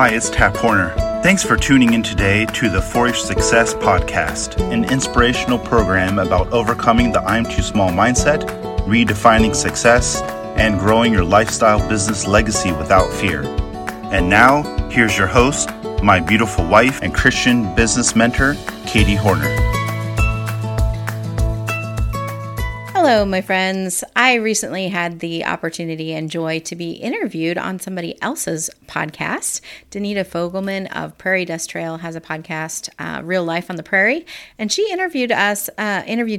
Hi, it's Tap Horner. Thanks for tuning in today to the Forage Success Podcast, an inspirational program about overcoming the I'm too small mindset, redefining success, and growing your lifestyle business legacy without fear. And now, here's your host, my beautiful wife and Christian business mentor, Katie Horner. Hello, my friends. I recently had the opportunity and joy to be interviewed on somebody else's podcast. Donita Fogelman of Prairie Dust Trail has a podcast, Real Life on the Prairie, and she interviewed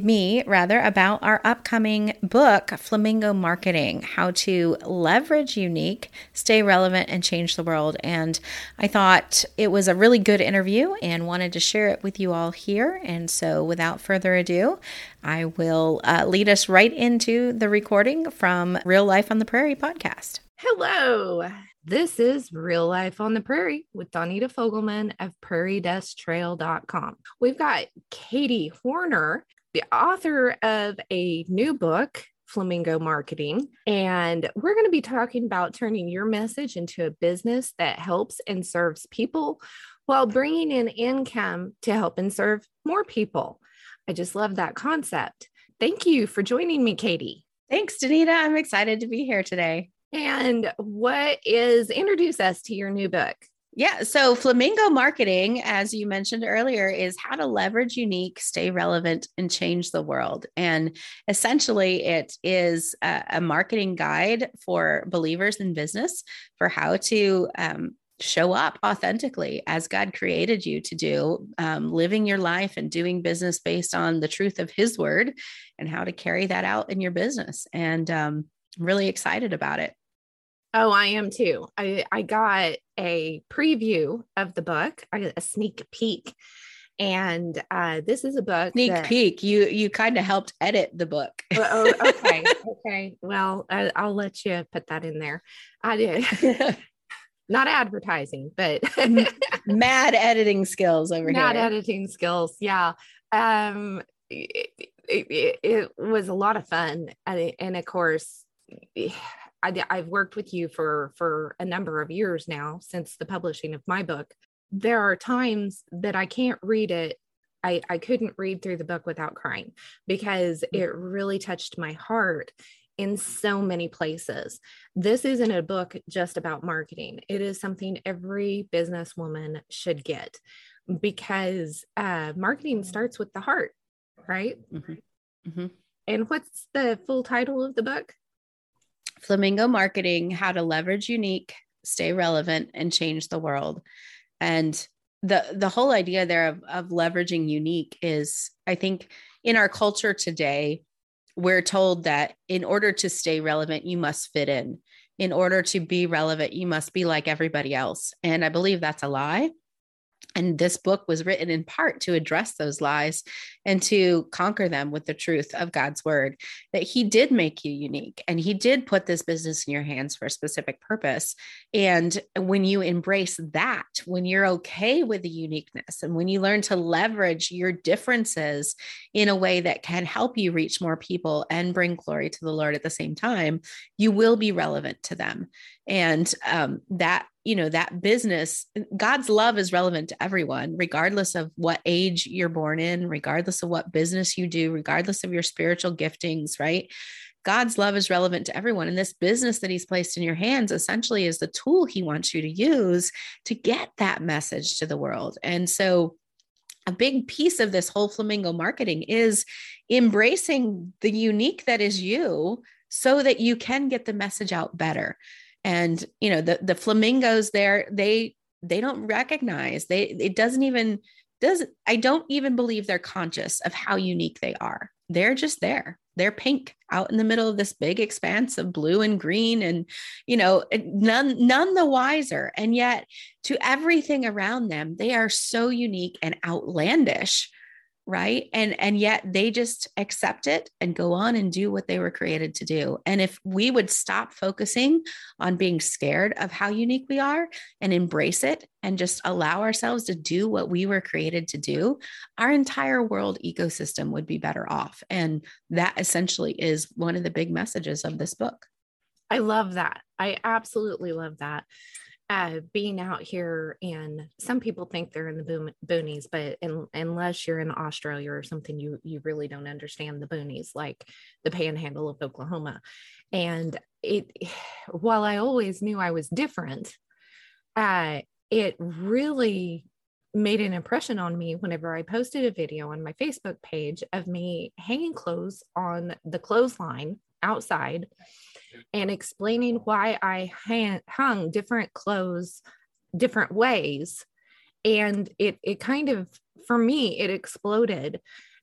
me about our upcoming book, Flamingo Marketing: How to Leverage Unique, Stay Relevant, and Change the World. And I thought it was a really good interview and wanted to share it with you all here. And so, without further ado, I will lead us right into the recording from Real Life on the Prairie podcast. Hello, this is Real Life on the Prairie with Donita Fogelman of PrairieDustTrail.com. We've got Katie Horner, the author of a new book, Flamingo Marketing, and we're going to be talking about turning your message into a business that helps and serves people while bringing in income to help and serve more people. I just love that concept. Thank you for joining me, Katie. Thanks, Donita. I'm excited to be here today. And introduce us to your new book. Yeah. So Flamingo Marketing, as you mentioned earlier, is how to leverage unique, stay relevant, and change the world. And essentially it is a marketing guide for believers in business for how to, show up authentically as God created you to do, living your life and doing business based on the truth of His word and how to carry that out in your business. And I'm really excited about it. Oh, I am too. I got a preview of the book, a sneak peek. And this is a book. Sneak peek. You kind of helped edit the book. Well, oh, okay. Okay. Well, I'll let you put that in there. I did. Not advertising, but mad editing skills over here. Mad editing skills. Yeah. It was a lot of fun. And of course, I've worked with you for a number of years now since the publishing of my book. There are times that I can't read it. I couldn't read through the book without crying because it really touched my heart in so many places. This isn't a book just about marketing. It is something every businesswoman should get because marketing starts with the heart, right? Mm-hmm. Mm-hmm. And what's the full title of the book? Flamingo Marketing: How to Leverage Unique, Stay Relevant, and Change the World. And the whole idea there of leveraging unique is, I think, in our culture today, we're told that in order to stay relevant, you must fit in. In order to be relevant, you must be like everybody else. And I believe that's a lie. And this book was written in part to address those lies and to conquer them with the truth of God's word, that He did make you unique and He did put this business in your hands for a specific purpose. And when you embrace that, when you're okay with the uniqueness and when you learn to leverage your differences in a way that can help you reach more people and bring glory to the Lord at the same time, you will be relevant to them. And that business, God's love is relevant to everyone, regardless of what age you're born in, regardless of what business you do, regardless of your spiritual giftings, right? God's love is relevant to everyone. And this business that He's placed in your hands essentially is the tool He wants you to use to get that message to the world. And so a big piece of this whole Flamingo Marketing is embracing the unique that is you so that you can get the message out better. And, the flamingos there, they don't recognize, I don't even believe they're conscious of how unique they are. They're just there. They're pink out in the middle of this big expanse of blue and green and, none the wiser. And yet to everything around them, they are so unique and outlandish, right? And yet they just accept it and go on and do what they were created to do. And if we would stop focusing on being scared of how unique we are and embrace it and just allow ourselves to do what we were created to do, our entire world ecosystem would be better off. And that essentially is one of the big messages of this book. I love that. I absolutely love that. being out here, and some people think they're in the boonies, but unless you're in Australia or something, you really don't understand the boonies, like the panhandle of Oklahoma. And while I always knew I was different, it really made an impression on me whenever I posted a video on my Facebook page of me hanging clothes on the clothesline outside and explaining why I hung different clothes different ways. And it kind of, for me, it exploded.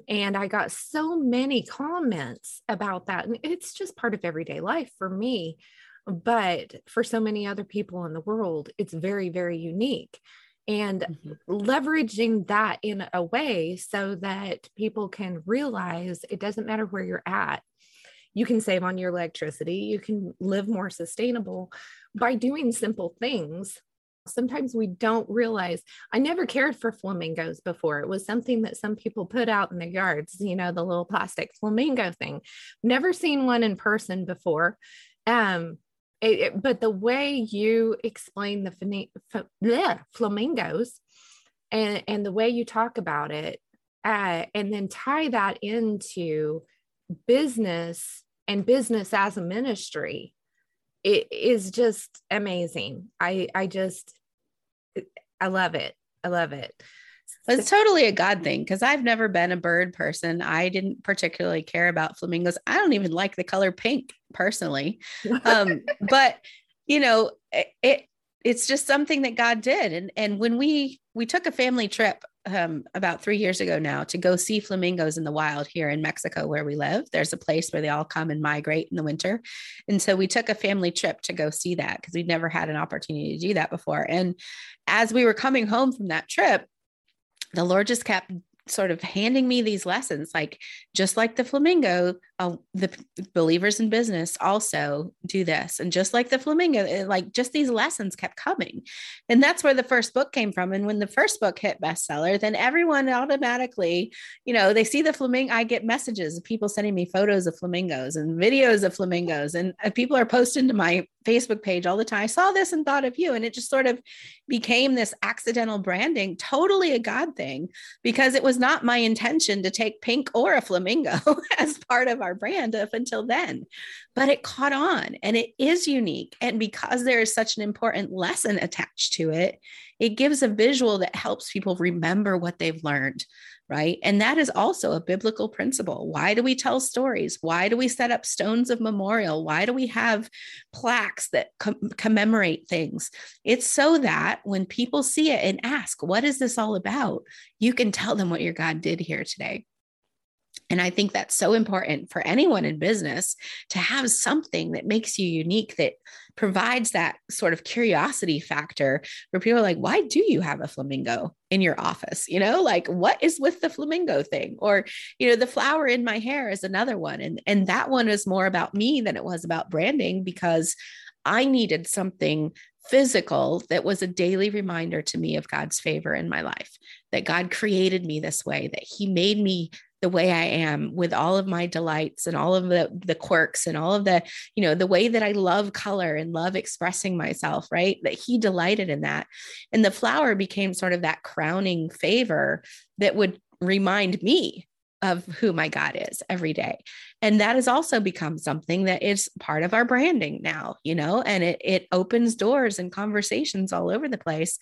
And I got so many comments about that. And it's just part of everyday life for me. But for so many other people in the world, it's very, very unique. And leveraging that in a way so that people can realize it doesn't matter where you're at. You can save on your electricity. You can live more sustainable by doing simple things. Sometimes we don't realize. I never cared for flamingos before. It was something that some people put out in their yards, you know, the little plastic flamingo thing. Never seen one in person before. But the way you explain the flamingos and the way you talk about it, and then tie that into business and business as a ministry, it is just amazing. I love it. I love it. It's totally a God thing, because I've never been a bird person. I didn't particularly care about flamingos. I don't even like the color pink personally. But you know, it's just something that God did. And when we took a family trip about 3 years ago now to go see flamingos in the wild here in Mexico, where we live. There's a place where they all come and migrate in the winter. And so we took a family trip to go see that, because we'd never had an opportunity to do that before. And as we were coming home from that trip, the Lord just kept sort of handing me these lessons, like, just like the flamingo, the believers in business also do this. And just like the flamingo, just these lessons kept coming. And that's where the first book came from. And when the first book hit bestseller, then everyone automatically, you know, they see the flamingo. I get messages of people sending me photos of flamingos and videos of flamingos, and people are posting to my Facebook page all the time, I saw this and thought of you. And it just sort of became this accidental branding, totally a God thing, because it was not my intention to take pink or a flamingo as part of our brand up until then, but it caught on and it is unique. And because there is such an important lesson attached to it, it gives a visual that helps people remember what they've learned, right? And that is also a biblical principle. Why do we tell stories? Why do we set up stones of memorial? Why do we have plaques that commemorate things? It's so that when people see it and ask, what is this all about? You can tell them what your God did here today. And I think that's so important for anyone in business to have something that makes you unique, that provides that sort of curiosity factor where people are like, why do you have a flamingo in your office? You know, like, what is with the flamingo thing? Or, you know, the flower in my hair is another one. And that one is more about me than it was about branding, because I needed something physical that was a daily reminder to me of God's favor in my life, that God created me this way, that he made me the way I am, with all of my delights and all of the quirks and all of the, you know, the way that I love color and love expressing myself, right? That he delighted in that. And the flower became sort of that crowning favor that would remind me of who my God is every day. And that has also become something that is part of our branding now, you know, and it opens doors and conversations all over the place.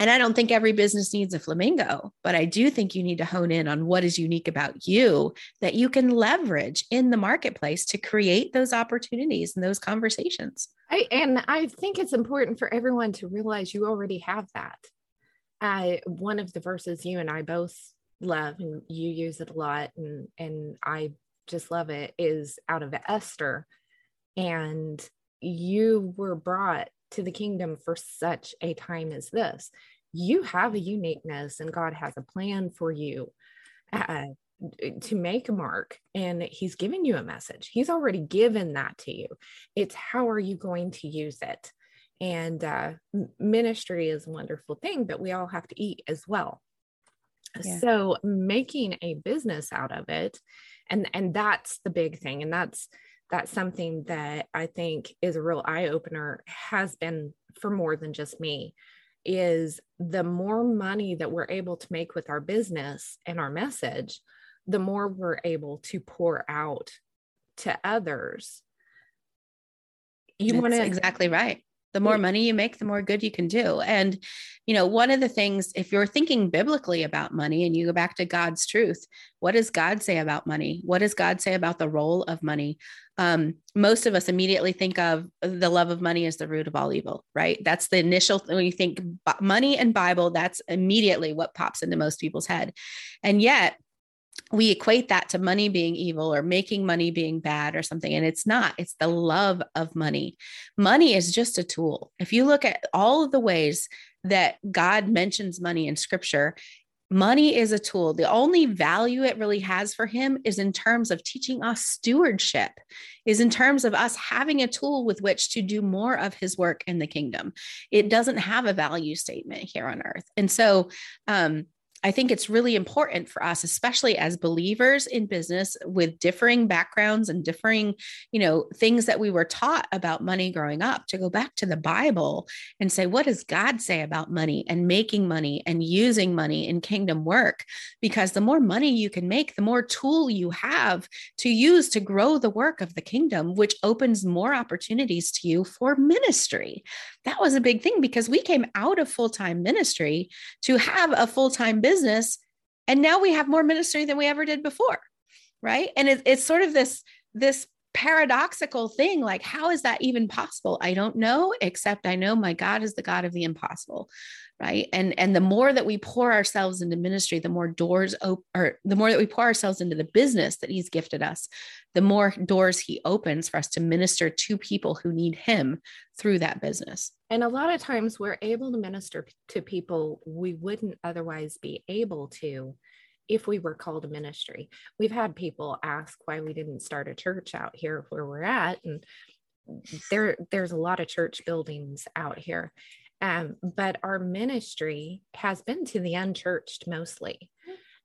And I don't think every business needs a flamingo, but I do think you need to hone in on what is unique about you that you can leverage in the marketplace to create those opportunities and those conversations. I think it's important for everyone to realize you already have that. One of the verses you and I both love, and you use it a lot, and I just love it, is out of Esther. And you were brought to the kingdom for such a time as this. You have a uniqueness, and God has a plan for you to make a mark, and he's given you a message. He's already given that to you. It's how are you going to use it? And ministry is a wonderful thing, but we all have to eat as well. Yeah. So making a business out of it, and that's the big thing. And that's that's something that I think is a real eye opener, has been for more than just me, is the more money that we're able to make with our business and our message, the more we're able to pour out to others. That's exactly right. The more money you make, the more good you can do. And, you know, one of the things, if you're thinking biblically about money and you go back to God's truth, what does God say about money? What does God say about the role of money? Most of us immediately think of the love of money as the root of all evil, right? That's the initial, when you think money and Bible, that's immediately what pops into most people's head. And yet we equate that to money being evil or making money being bad or something. And it's not, it's the love of money. Money is just a tool. If you look at all of the ways that God mentions money in scripture, money is a tool. The only value it really has for him is in terms of teaching us stewardship, is in terms of us having a tool with which to do more of his work in the kingdom. It doesn't have a value statement here on earth. And so, I think it's really important for us, especially as believers in business with differing backgrounds and differing, you know, things that we were taught about money growing up, to go back to the Bible and say, what does God say about money and making money and using money in kingdom work? Because the more money you can make, the more tool you have to use to grow the work of the kingdom, which opens more opportunities to you for ministry. That was a big thing, because we came out of full-time ministry to have a full-time business. And now we have more ministry than we ever did before. Right. And it's sort of this paradoxical thing. Like, how is that even possible? I don't know, except I know my God is the God of the impossible. Right. And the more that we pour ourselves into ministry, the more doors open, or the more that we pour ourselves into the business that he's gifted us, the more doors he opens for us to minister to people who need him through that business. And a lot of times we're able to minister to people we wouldn't otherwise be able to if we were called to ministry. We've had people ask why we didn't start a church out here where we're at. And there's a lot of church buildings out here. But our ministry has been to the unchurched mostly.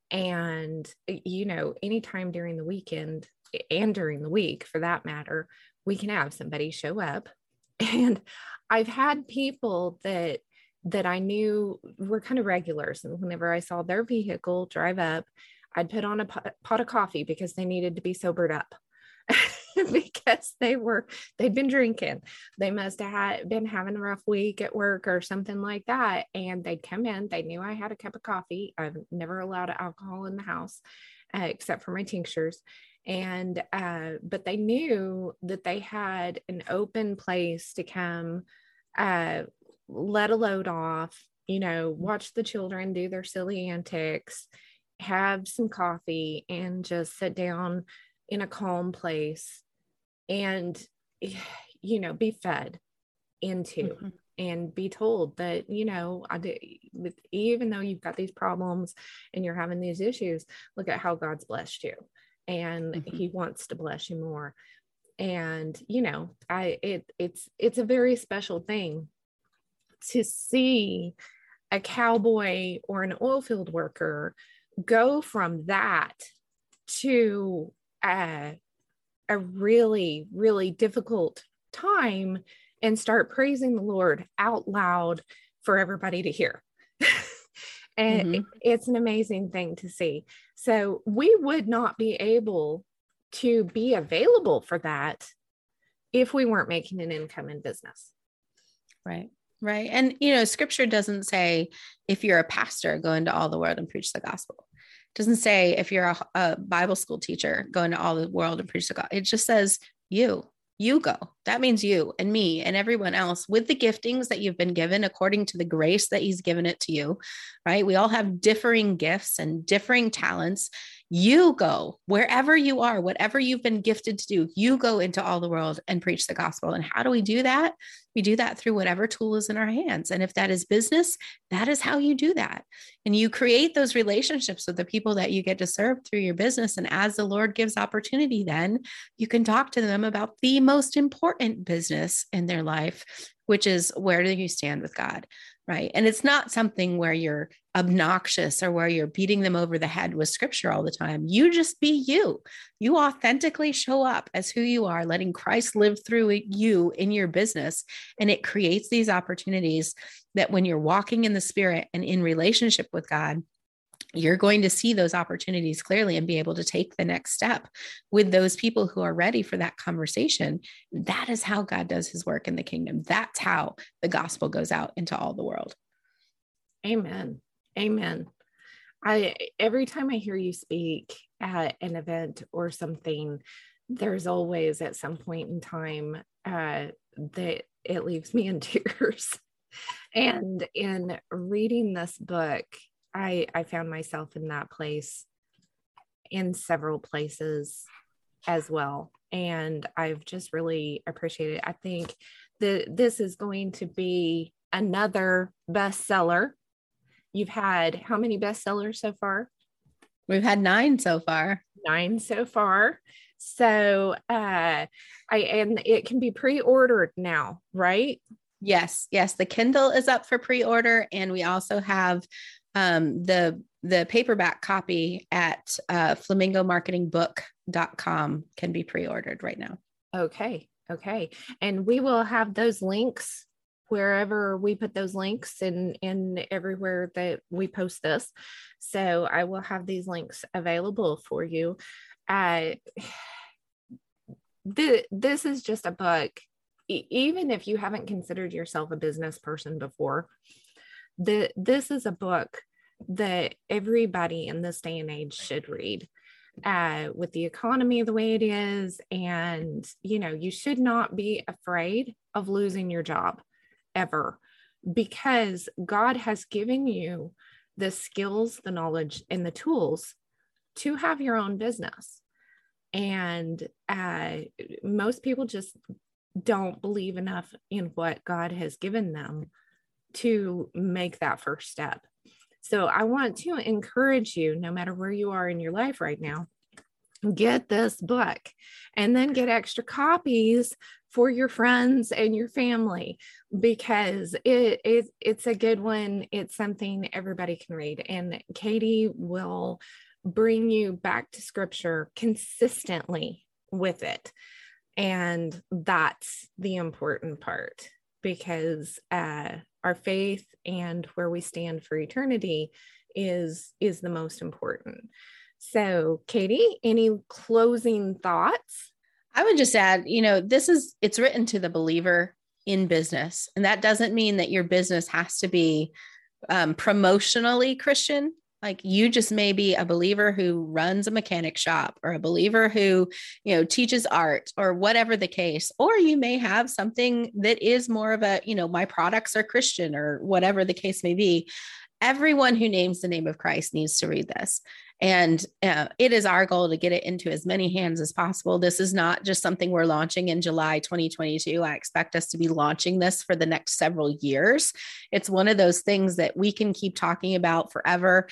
And, you know, anytime during the weekend and during the week, for that matter, we can have somebody show up. And I've had people that I knew were kind of regulars. And whenever I saw their vehicle drive up, I'd put on a pot of coffee because they needed to be sobered up because they'd been drinking. They must have been having a rough week at work or something like that. And they'd come in, they knew I had a cup of coffee. I've never allowed alcohol in the house except for my tinctures. And, but they knew that they had an open place to come, let a load off, you know, watch the children do their silly antics, have some coffee, and just sit down in a calm place and, you know, be fed into and be told that, you know, even though you've got these problems and you're having these issues, look at how God's blessed you. And he wants to bless you more. And, you know, it's a very special thing to see a cowboy or an oil field worker go from that to a really, really difficult time and start praising the Lord out loud for everybody to hear. And it's an amazing thing to see. So we would not be able to be available for that if we weren't making an income in business. Right. Right. And, you know, scripture doesn't say, if you're a pastor, go into all the world and preach the gospel. It doesn't say if you're a Bible school teacher, go into all the world and preach the gospel. It just says you go. That means you and me and everyone else with the giftings that you've been given according to the grace that he's given it to you, right? We all have differing gifts and differing talents. You go wherever you are, whatever you've been gifted to do, you go into all the world and preach the gospel. And how do we do that? We do that through whatever tool is in our hands. And if that is business, that is how you do that. And you create those relationships with the people that you get to serve through your business. And as the Lord gives opportunity, then you can talk to them about the most important business in their life, which is, where do you stand with God? right? And it's not something where you're obnoxious or where you're beating them over the head with scripture all the time. You just be you. You authentically show up as who you are, letting Christ live through you in your business. And it creates these opportunities that when you're walking in the Spirit and in relationship with God, you're going to see those opportunities clearly and be able to take the next step with those people who are ready for that conversation. That is how God does his work in the kingdom. That's how the gospel goes out into all the world. Amen. Amen. Every time I hear you speak at an event or something, there's always at some point in time that it leaves me in tears. And in reading this book, I found myself in that place, in several places as well. And I've just really appreciated it. I think that this is going to be another bestseller. You've had how many bestsellers so far? We've had 9 so far. 9 so far. So, and it can be pre-ordered now, right? Yes. Yes. The Kindle is up for pre-order. And we also have, the paperback copy at flamingomarketingbook.com can be pre-ordered right now. Okay. Okay. And we will have those links wherever we put those links and everywhere that we post this. So I will have these links available for you. This is just a book. Even if you haven't considered yourself a business person before, this is a book that everybody in this day and age should read, with the economy the way it is. And, you know, you should not be afraid of losing your job ever, because God has given you the skills, the knowledge, and the tools to have your own business. And most people just don't believe enough in what God has given them to make that first step. So I want to encourage you, no matter where you are in your life right now, get this book and then get extra copies for your friends and your family, because it's a good one. It's something everybody can read. And Katie will bring you back to scripture consistently with it. And that's the important part, because our faith and where we stand for eternity is the most important. So Katie, any closing thoughts? I would just add, you know, it's written to the believer in business. And that doesn't mean that your business has to be promotionally Christian. Like, you just may be a believer who runs a mechanic shop, or a believer who, you know, teaches art, or whatever the case, or you may have something that is more of a, you know, my products are Christian, or whatever the case may be. Everyone who names the name of Christ needs to read this. And it is our goal to get it into as many hands as possible. This is not just something we're launching in July 2022. I expect us to be launching this for the next several years. It's one of those things that we can keep talking about forever.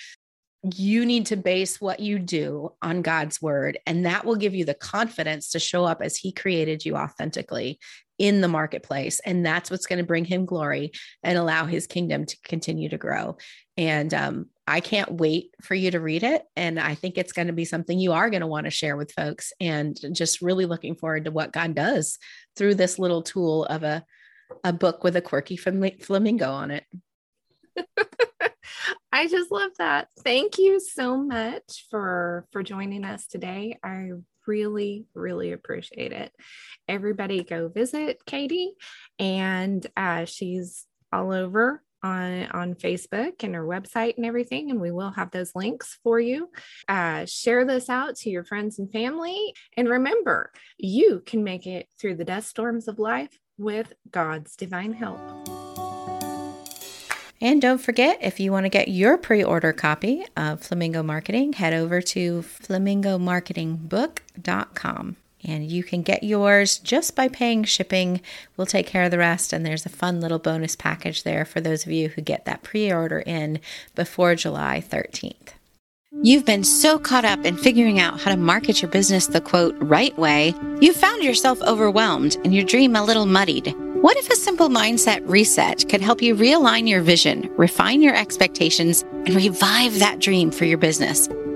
You need to base what you do on God's word, and that will give you the confidence to show up as he created you authentically in the marketplace. And that's what's going to bring him glory and allow his kingdom to continue to grow. And I can't wait for you to read it. And I think it's going to be something you are going to want to share with folks, and just really looking forward to what God does through this little tool of a book with a quirky flamingo on it. I just love that. Thank you so much for joining us today. I really, really appreciate it. Everybody go visit Katie, and she's all over on Facebook and her website and everything. And we will have those links for you. Share this out to your friends and family. And remember, you can make it through the dust storms of life with God's divine help. And don't forget, if you want to get your pre-order copy of Flamingo Marketing, head over to flamingomarketingbook.com. And you can get yours just by paying shipping. We'll take care of the rest. And there's a fun little bonus package there for those of you who get that pre-order in before July 13th. You've been so caught up in figuring out how to market your business the, quote, right way, you've found yourself overwhelmed and your dream a little muddied. What if a simple mindset reset could help you realign your vision, refine your expectations, and revive that dream for your business?